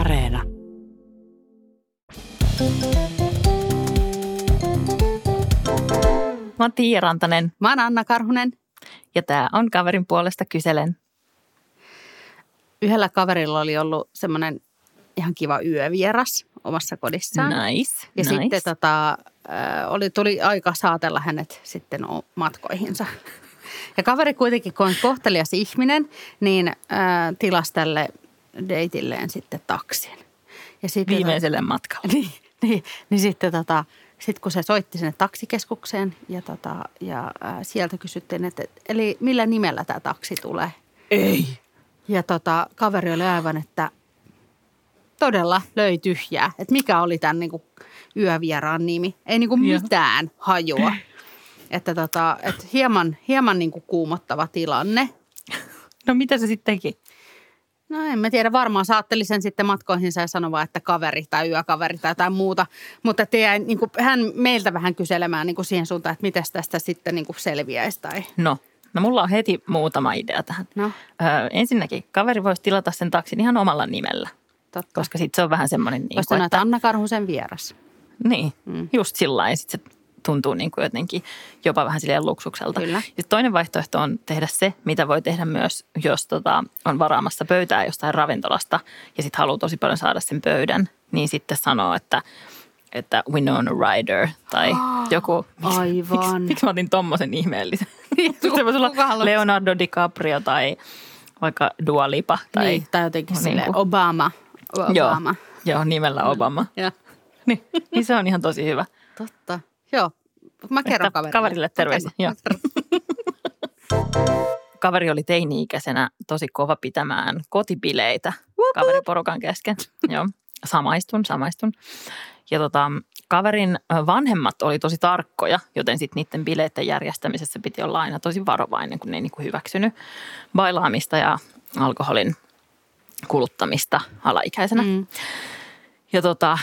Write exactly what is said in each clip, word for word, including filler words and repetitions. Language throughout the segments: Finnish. Areena. Mä oon Matti Rantanen. Mä oon Anna Karhunen. Ja tää on Kaverin puolesta kyselen. Yhdellä kaverilla oli ollut semmoinen ihan kiva yövieras omassa kodissaan. Nice, ja nice. Sitten tota, oli, tuli aika saatella hänet sitten matkoihinsa. Ja kaveri kuitenkin, kun on kohtelias ihminen, niin äh, tilasi tälle deitilleen sitten taksin. Ja sitten, viimeiselle tota, matkalle. Niin, niin, niin sitten tota, sit kun se soitti sinne taksikeskukseen ja, tota, ja äh, sieltä kysyttiin, että eli millä nimellä tämä taksi tulee. Ei. Ja tota, kaveri oli aivan, että todella löi tyhjää. Että mikä oli tämän niin kuin yövieraan nimi. Ei niin kuin mitään hajua. Että tota, et hieman, hieman niin kuin kuumottava tilanne. No mitä se sitten teki? No en mä tiedä, varmaan saatteli sen sitten matkoihinsa ja sanoi vaan, että kaveri tai yökaveri tai jotain muuta. Mutta te, niin kuin, hän meiltä vähän kyselemään niin kuin siihen suuntaan, että miten tästä sitten niin kuin selviäisi. Tai... No. No mulla on heti muutama idea tähän. No. Öö, ensinnäkin kaveri voisi tilata sen taksin ihan omalla nimellä. Totta. Koska sitten se on vähän semmoinen... Niin voisi sanoa, että Anna Karhusen vieras. Niin, mm. just sillä lailla. Sitten se tuntuu niin kuin jotenkin jopa vähän silleen luksukselta. Kyllä. Ja toinen vaihtoehto on tehdä se, mitä voi tehdä myös, jos tota, on varaamassa pöytää jostain ravintolasta ja sitten haluaa tosi paljon saada sen pöydän. Niin sitten sanoo, että... että Winona Rider tai oh, joku, aivan. Miksi, miksi mä otin tommosen ihmeellisen? Se voisi olla Leonardo DiCaprio tai vaikka Dua Lipa. Tai, niin, tai jotenkin silleen niin Obama. Obama. Joo, joo, nimellä Obama. Ja. Niin, niin se on ihan tosi hyvä. Totta. Joo, mä kerron kaverille. Kaverille terveisiä. Kaveri oli teini-ikäisenä tosi kova pitämään kotibileitä kaveriporukan kesken. Joo. Samaistun, samaistun. Ja tota, kaverin vanhemmat oli tosi tarkkoja, joten sitten niiden bileiden järjestämisessä piti olla aina tosi varovainen, kun ne ei niinku hyväksynyt bailaamista ja alkoholin kuluttamista alaikäisenä. Mm. Ja tota,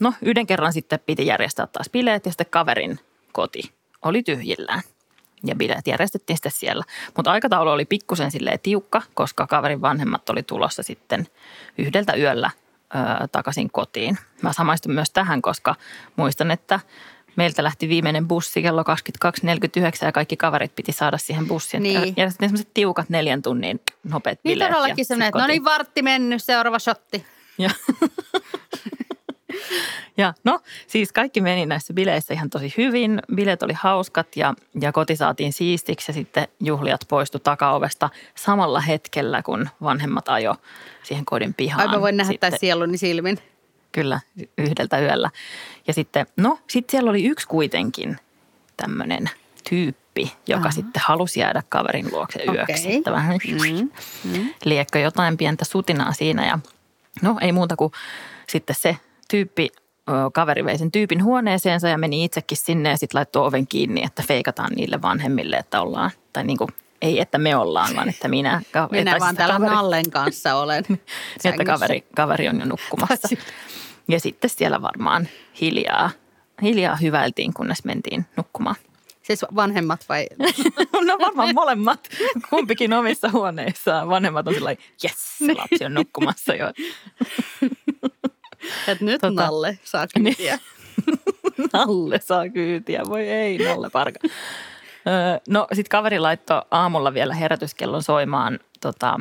no yhden kerran sitten piti järjestää taas bileet ja sitten kaverin koti oli tyhjillään. Ja bileet järjestettiin sitten siellä. Mutta aikataulu oli pikkusen silleen tiukka, koska kaverin vanhemmat oli tulossa sitten yhdeltä yöllä ö, takaisin kotiin. Mä samaistun myös tähän, koska muistan, että meiltä lähti viimeinen bussi kello kaksikymmentäkaksi neljäkymmentäyhdeksän ja kaikki kaverit piti saada siihen bussiin. Niin. Ja sitten sellaiset tiukat neljän tunnin nopeat bileet. Niin todellakin semmoinen, että no niin vartti mennyt, seuraava shotti. Ja. Ja no siis kaikki meni näissä bileissä ihan tosi hyvin. Bileet oli hauskat ja, ja koti saatiin siistiksi ja sitten juhlijat poistu takaovesta samalla hetkellä, kun vanhemmat ajo siihen kodin pihaan. Ai mä voin nähdä tämän sieluni silmin. Kyllä, yhdeltä yöllä. Ja sitten, no sitten siellä oli yksi kuitenkin tämmöinen tyyppi, joka aha. sitten halusi jäädä kaverin luokse yöksi. Okay. Että vähän mm. liekkö jotain pientä sutinaa siinä ja no ei muuta kuin sitten se tyyppi, kaveri vei sen tyypin huoneeseensa ja meni itsekin sinne ja sitten laittoi oven kiinni, että feikataan niille vanhemmille, että ollaan, tai niin kuin, ei että me ollaan, vaan että minä. Ka- minä vaan täällä kaveri. Nallen kanssa olen. Niin, että kaveri, kaveri on jo nukkumassa. Ja sitten siellä varmaan hiljaa, hiljaa hyväiltiin, kunnes mentiin nukkumaan. Siis vanhemmat vai? No varmaan molemmat, kumpikin omissa huoneissaan. Vanhemmat on sellainen, jes, lapsi on nukkumassa jo. Että nyt tota, Nalle saa kyytiä. Nalle saa kyytiä, voi ei, Nalle parka. No sit kaveri laittoi aamulla vielä herätyskellon soimaan, tota,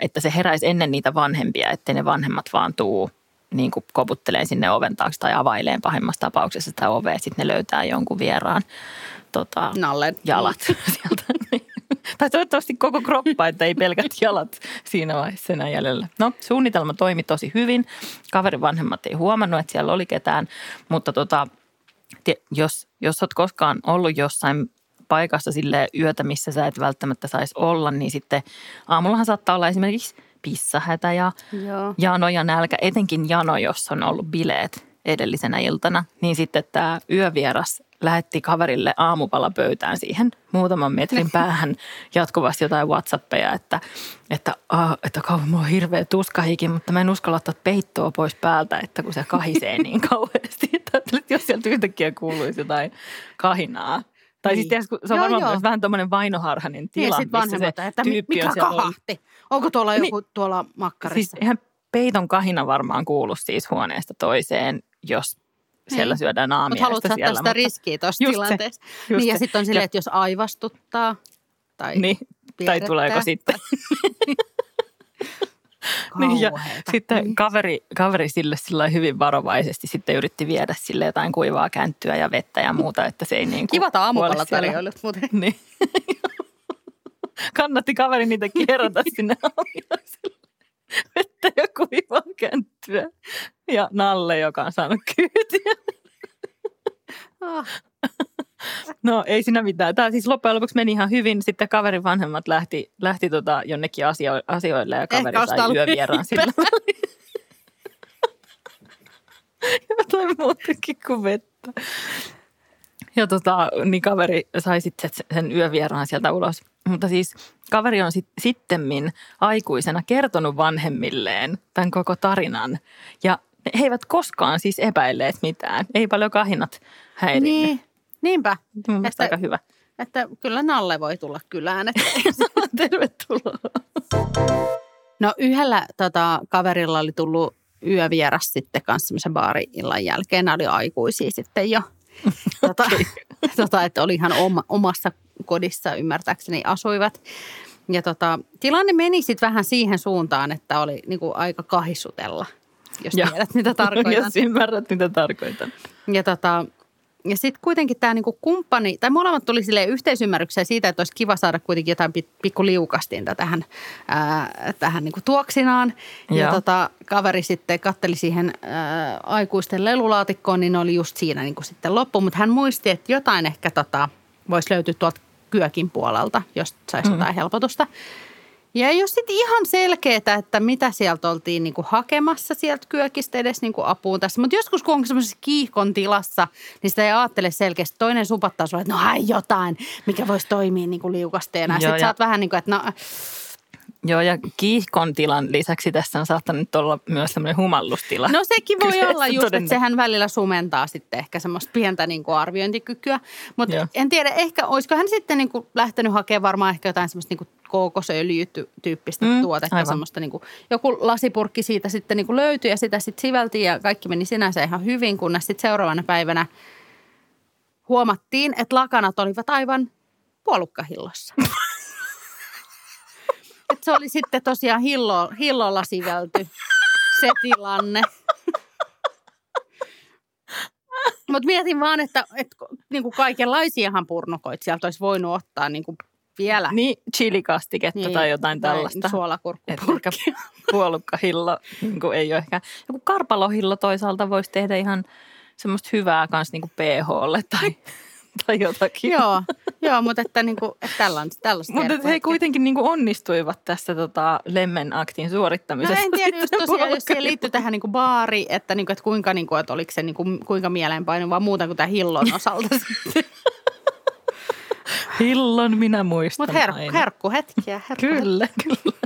että se heräisi ennen niitä vanhempia, ettei ne vanhemmat vaan tuu niin kuin koputtelee sinne oven taakse tai availeen pahimmassa tapauksessa sitä ovea. Sitten ne löytää jonkun vieraan tota, jalat sieltä. Tai toivottavasti koko kroppa, että ei pelkät jalat siinä vaiheessa enää jäljellä. No, suunnitelma toimi tosi hyvin. Kaverin vanhemmat ei huomannut, että siellä oli ketään. Mutta tota, jos, jos olet koskaan ollut jossain paikassa sille yötä, missä sä et välttämättä saisi olla, niin sitten aamullahan saattaa olla esimerkiksi pissahätä ja joo. jano ja nälkä. Etenkin jano, jos on ollut bileet edellisenä iltana, niin sitten tämä yövieras lähetti kaverille aamupalapöytään siihen muutaman metrin päähän jatkuvasti jotain WhatsAppeja, että, että, ah, että kauan mulla on hirveä tuskahiki, mutta mä en uskalla ottaa peittoa pois päältä, että kun se kahisee niin kauheasti, että jos sieltä yhtäkkiä kuuluisi jotain kahinaa. Tai niin. Siis se on joo, varmaan joo. myös vähän tuommoinen vainoharhainen tila, niin, missä se että tyyppi on siellä ollut. Mikä kahahti? Onko tuolla joku niin, tuolla makkarissa? Siis eihän peiton kahina varmaan kuulu siis huoneesta toiseen, jos siellä Hei. syödään aamiaista. Mut siellä. Mutta sitä riskiä tuossa tilanteessa. Se, niin, ja sitten on silleen, että jos aivastuttaa tai niin, tai tuleeko sitten. Niin, ja sitten kaveri, kaveri sille sillä hyvin varovaisesti sitten yritti viedä sille jotain kuivaa känttyä ja vettä ja muuta, että se ei niin kuin... Kiva aamupala tarjoilut muuten. Niin. Kannatti kaveri niitä kierrata sinne aamiaiselle. Vettä ja kuivaa känttyä. Ja Nalle, joka on saanut kyytiä. No ei siinä mitään. Tämä siis loppujen lopuksi meni ihan hyvin. Sitten kaverin vanhemmat lähti, lähti tota jonnekin asio- asioille ja kaveri Ehkä sai yövieraan sillä. Jotain muutakin kuin vettä. Ja tota, niin kaveri sai sitten sen yövieraan sieltä ulos. Mutta siis kaveri on sit, sittemmin aikuisena kertonut vanhemmilleen tämän koko tarinan. Ja he eivät koskaan siis epäilleet mitään. Ei paljon kahinat häirinnyt. Niin. Niinpä. Mun mielestä aika hyvä. Että kyllä Nalle voi tulla kylään. Tervetuloa. No yhdellä tota, kaverilla oli tullut yövieras sitten kanssa semmoisen baari-illan jälkeen. Nämä oli aikuisia sitten jo. Tota, tota, että oli ihan oma, omassa kodissa ymmärtääkseni asuivat. Ja tota, tilanne meni sitten vähän siihen suuntaan, että oli niinku aika kahisutella, jos ja. tiedät mitä tarkoitan. Jos ymmärrät mitä tarkoitan. Ja tota... Ja sitten kuitenkin tämä niinku kumppani, tai molemmat tuli silleen yhteisymmärrykseen siitä, että olisi kiva saada kuitenkin jotain pikku liukastinta tähän, ää, tähän niinku tuoksinaan. Ja, ja tota, kaveri sitten katteli siihen ää, aikuisten lelulaatikkoon, niin oli just siinä niinku sitten loppu. Mutta hän muisti, että jotain ehkä tota, voisi löytyä tuolta kyökin puolelta, jos saisi mm-hmm. jotain helpotusta. Ja ei ole sitten ihan selkeää, että mitä sieltä oltiin niinku hakemassa sieltä kyökistä edes niinku apuun tässä. Mutta joskus, kun on semmoisessa kiihkon tilassa, niin sitä ei ajattele selkeästi. Toinen supattaa sulle, että no hai jotain, mikä voisi toimia niinku liukasteena. Joo, sitten ja... sä oot vähän niin kuin, että no... Joo, ja kiihkon tilan lisäksi tässä on saattanut olla myös tämmöinen humallustila. No sekin voi Kyseessä olla just, todennä. Että sehän välillä sumentaa sitten ehkä semmoista pientä niin kuin arviointikykyä. Mutta en tiedä, ehkä olisiko hän sitten niin kuin lähtenyt hakemaan varmaan ehkä jotain semmoista niin kuin kookosöljy-tyyppistä mm, tuotetta. Semmoista niin kuin, joku lasipurkki siitä sitten niin kuin löytyi ja sitä sitten siveltiin ja kaikki meni sinänsä ihan hyvin, kunnes sitten seuraavana päivänä huomattiin, että lakanat olivat aivan puolukkahillossa. Että se oli sitten tosiaan hillo, hillolla sivelty se tilanne. Mutta mietin vaan, että et, niinku kaikenlaisiahan purnukoita sieltä olisi voinut ottaa niinku vielä. Niin, chilikastiketta niin, tai jotain tällaista. Suolakurkkupurkkia. Puolukkahillo niinku ei ole ehkä. Joku karpalohillo toisaalta voisi tehdä ihan semmoista hyvää kans niinku pHlle tai... tai jotakin. Joo, joo, mutta että niinku että tällaista tällaista. Mutta he kuitenkin niinku onnistuivat tässä tota lemmen aktin suorittamisessa. No en tiedä just tosiaan, jos siihen liittyy tähän niinku baari, että niinku että kuinka niinku että oliko se niinku kuinka mieleenpainuvaa muuta kuin tää hillon osalta. Hillon minä muistan. Mut herkku, herkku hetkiä, herkku. Kyllä, kyllä.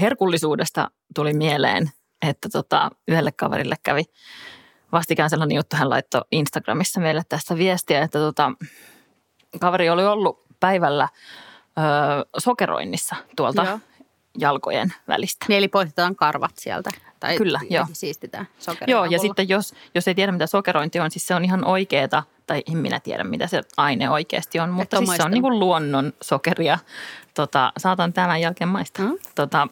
Herkullisuudesta tuli mieleen, että tota yhdelle kaverille kävi vastikään sellainen juttu, hän laittoi Instagramissa meille tästä viestiä, että tota, kaveri oli ollut päivällä ö, sokeroinnissa tuolta joo. jalkojen välistä. Niin eli poistetaan karvat sieltä. Tai kyllä, joo. Siistitään sokeroin Joo, avulla. Ja sitten jos, jos ei tiedä, mitä sokerointi on, siis se on ihan oikeeta, tai en minä tiedä, mitä se aine oikeasti on, mutta siis se on niin kuin luonnon sokeria. Tota, saatan tämän jälkeen maistaa. Mm. Tota...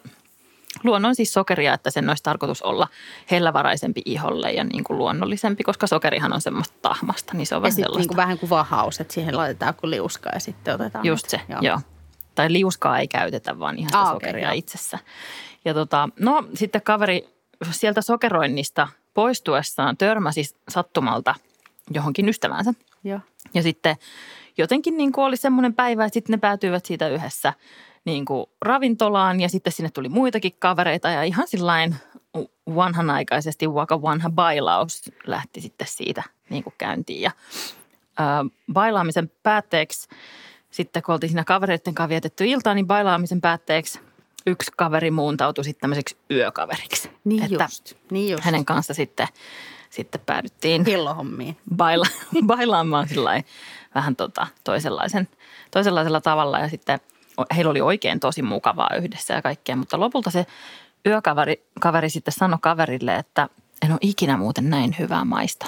Luonnon siis sokeria, että sen olisi tarkoitus olla hellävaraisempi iholle ja niin kuin luonnollisempi, koska sokerihan on semmoista tahmasta, niin se on vähän sellaista. Ja sitten niin vähän kuin vahaus, että siihen laitetaan kuin liuskaa ja sitten otetaan. Just se, joo. joo. Tai liuskaa ei käytetä, vaan ihan sitä ah, sokeria okay, itsessä. Ja tota, no sitten kaveri sieltä sokeroinnista poistuessaan törmäsi sattumalta johonkin ystävänsä. Joo. Ja sitten jotenkin niin kuin oli semmoinen päivä, että sitten ne päätyivät siitä yhdessä niin kuin ravintolaan ja sitten sinne tuli muitakin kavereita ja ihan sillain vanhanaikaisesti waka vanha bailaus lähti sitten siitä niin kuin käyntiin. Ja ää, bailaamisen päätteeksi, sitten kun oltiin siinä kavereiden kanssa vietetty iltaa, niin bailaamisen päätteeksi yksi kaveri muuntautui sitten tämmöiseksi yökaveriksi. Niin että just, niin just. Hänen kanssa sitten, sitten päädyttiin hillohommiin baila, bailaamaan sillain vähän tota toisenlaisen, toisenlaisella tavalla ja sitten heillä oli oikein tosi mukavaa yhdessä ja kaikkea, mutta lopulta se yökaveri kaveri sitten sanoi kaverille, että en ole ikinä muuten näin hyvää maista.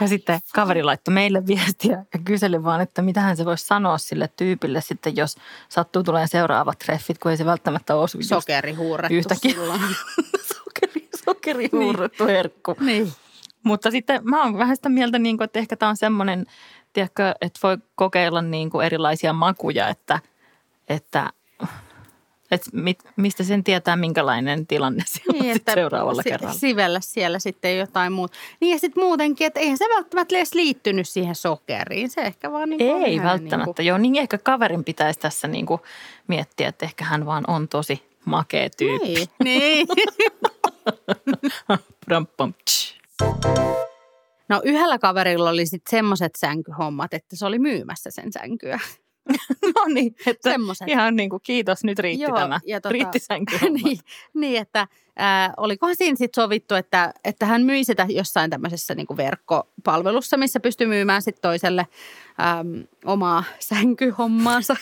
Ja sitten kaveri laittoi meille viestiä ja kyseli vaan, että mitähän se voisi sanoa sille tyypille sitten, jos sattuu tulemaan seuraavat treffit, kun ei se välttämättä ole osu. Sokeri huurettu silloin. sokeri, sokeri huurettu niin. herkku. Niin. Mutta sitten mä oon vähän sitä mieltä, niin kuin, että ehkä tämä on semmoinen, tiedätkö, että voi kokeilla niin kuin erilaisia makuja, että, että, että mit, mistä sen tietää, minkälainen tilanne siellä niin, on seuraavalla si- kerralla. Sivellä siellä sitten jotain muuta. Niin ja sitten muutenkin, että eihän se välttämättä edes liittynyt siihen sokeriin. Se ehkä vaan niin kuin ei välttämättä, niin kuin... joo. Niin ehkä kaverin pitäisi tässä niin kuin miettiä, että ehkä hän vaan on tosi makea tyyppi. Niin, niin. No yhdellä kaverilla oli sitten semmoiset sänkyhommat, että se oli myymässä sen sänkyä. No niin, että semmoset. Ihan niin kuin kiitos, nyt riitti Joo, tämä, tota, riitti sänkyhommat. Niin, niin, että ää, olikohan siinä sitten sovittu, että, että hän myi sitä jossain tämmöisessä niin kuin verkkopalvelussa, missä pystyi myymään sitten toiselle äm, omaa sänkyhommaansa.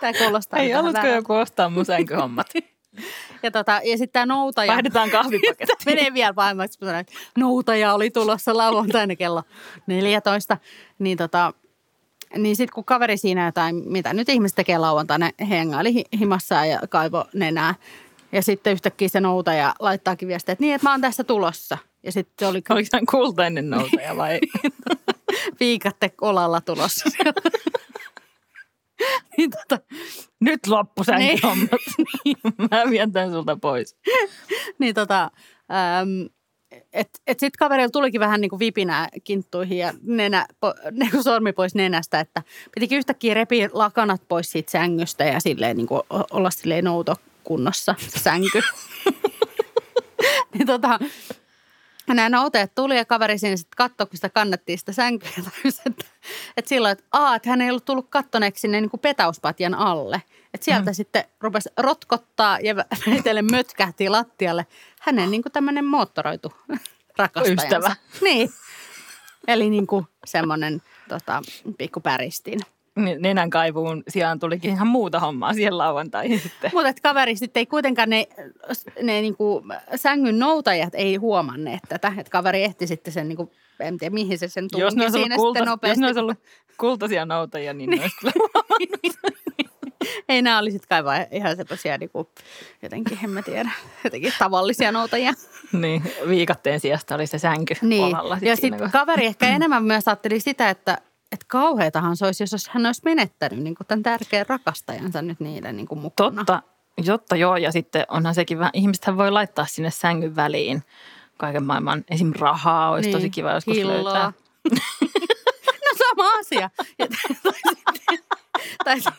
Tämä kuulostaa. Ei ollutko joku ostaa mun sänkyhommat? Ja, tota, ja sitten tämä noutaja. Vaihdetaan kahvipaketti. Menee vielä pahemmaksi. Noutaja oli tulossa lauantaina kello neljätoista. Niin, tota, niin sitten kun kaveri siinä jotain, mitä nyt ihmiset tekee lauantaina, hengaili himassaan ja kaivo nenää. Ja sitten yhtäkkiä se noutaja laittaakin viestiä, että niin, että mä oon tässä tulossa. Ja sitten se oli... Oliko hän kultainen noutaja vai? Viikatte olalla tulossa. Niin, tota, nyt loppu sänkyhommat. Niin. Mä vien tämän sulta pois. Niin tota, että et sitten kaverilla tulikin vähän niin kuin vipinää kinttuihin ja nenä, po, niin kuin sormi pois nenästä, että pitikin yhtäkkiä repiä lakanat pois siitä sängystä ja silleen niin kuin olla silleen noutokunnossa sänky. Niin tota... Nämä noutajat tuli ja kaveri siinä sitten katsoi, kun sitä kannattiin sitä sänkyä. Että, että silloin, että, aa, että hän ei ollut tullut kattoneeksi sinne niin kuin petauspatjan alle. Että sieltä mm. sitten rupesi rotkottaa ja väitellen mötkähti lattialle hänen niin kuin tämmöinen moottoroitu rakastajansa. Ystävä. Niin. Eli niin kuin semmoinen tota, pikku päristin. Nenän kaivuun sijaan tulikin ihan muuta hommaa siihen lauantaihin sitten. Mutta että kaveri sitten ei kuitenkaan, ne, ne niinku sängyn noutajat ei huomanneet tätä. Että kaveri ehti sitten sen, niinku, en tiedä mihin se sen tunki siinä sitten kultas, nopeasti. Jos ne olisi ollut kultaisia noutajia, niin ne olisi kyllä huomannut. Ei nämä oli sitten kai vaan ihan semmoisia niinku, jotenkin, en mä tiedä, jotenkin tavallisia noutajia. Niin, viikatteen sijasta oli se sänky niin. Olalla. Sit ja sitten kaveri ehkä enemmän myös ajatteli sitä, että että kauheatahan se olisi, jos hän olisi menettänyt niin kuin tämän tärkeän rakastajansa nyt niiden niin kuin mukana. Totta, jotta joo. Ja sitten onhan sekin vähän, ihmisethän voi laittaa sinne sängyn väliin kaiken maailman. Esim. Rahaa olisi niin, tosi kiva joskus hilloa. Löytää. No sama asia. Ja, tai, tai,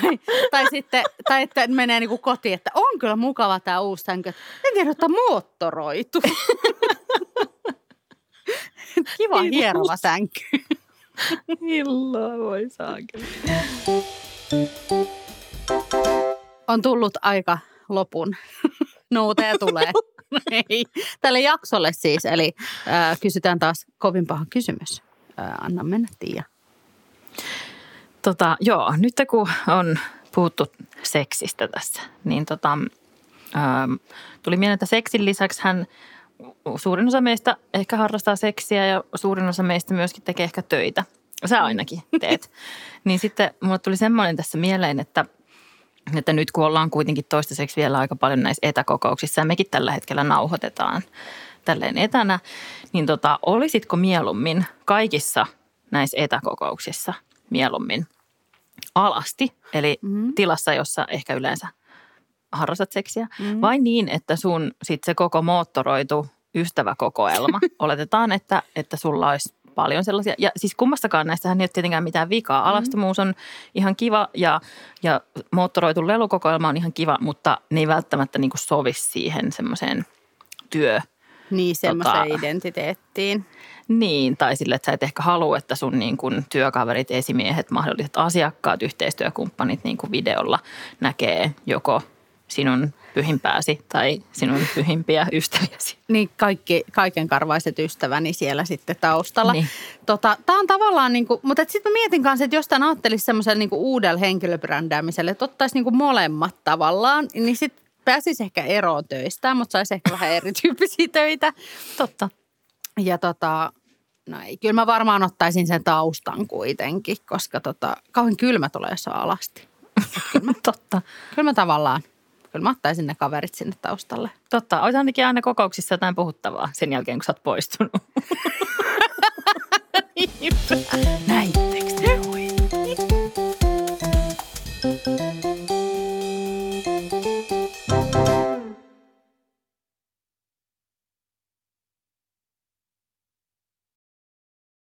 tai, tai sitten, tai että menee niin kuin kotiin, että on kyllä mukava tämä uusi sänky. En tiedä, että moottoroitu. Kiva hierova sänky. Hilloa voi saakeli. On tullut aika lopun. Nouteja tulee. Ei. Tälle jaksolle siis. Eli äh, kysytään taas kovin paha kysymys. Äh, anna mennä, Tiia. Tota, joo, nyt kun on puhuttu seksistä tässä, niin tota, ähm, tuli mieleen, että seksin lisäksi hän... Suurin osa meistä ehkä harrastaa seksiä ja suurin osa meistä myöskin tekee ehkä töitä. Sä ainakin teet. Niin sitten mulle tuli semmoinen tässä mieleen, että, että nyt kun ollaan kuitenkin toistaiseksi vielä aika paljon näissä etäkokouksissa ja mekin tällä hetkellä nauhoitetaan tälleen etänä, niin tota, olisitko mieluummin kaikissa näissä etäkokouksissa mieluummin alasti, eli mm-hmm. tilassa, jossa ehkä yleensä harrastat seksiä, mm. vai niin, että sun sit se koko moottoroitu ystäväkokoelma, oletetaan, että, että sulla olisi paljon sellaisia, ja siis kummassakaan näistähän ei ole tietenkään mitään vikaa, alastomuus on ihan kiva, ja, ja moottoroitu lelukokoelma on ihan kiva, mutta ne ei välttämättä niinku sovi siihen semmoiseen työ. Niin, semmoiseen tota, identiteettiin. Niin, tai sille, että sä et ehkä halua, että sun niin kun, työkaverit, esimiehet, mahdolliset asiakkaat, yhteistyökumppanit niin kun videolla näkee joko sinun pyhimpääsi tai sinun pyhimpiä ystäviäsi. Niin kaikki, kaikenkarvaiset ystäväni siellä sitten taustalla. Niin. Tota, tämä on tavallaan niin kuin, mutta sitten mä mietin kanssa, että jos tämän ajattelisi semmoiselle niin kuin uudelle henkilöbrändäämiselle, että ottaisi niin kuin molemmat tavallaan, niin sitten pääsisi ehkä eroon töistä, mutta saisi ehkä vähän erityyppisiä töitä. Totta. Ja tota... No ei, kyllä mä varmaan ottaisin sen taustan kuitenkin, koska tota, kauhean kylmä tulee, jos on alasti. Kyllä mä, totta. Kyllä mä tavallaan, kyllä mä ottaisin ne kaverit sinne taustalle. Totta, ois ainakin aina kokouksissa jotain puhuttavaa sen jälkeen, kun sä oot poistunut. Näin teksti.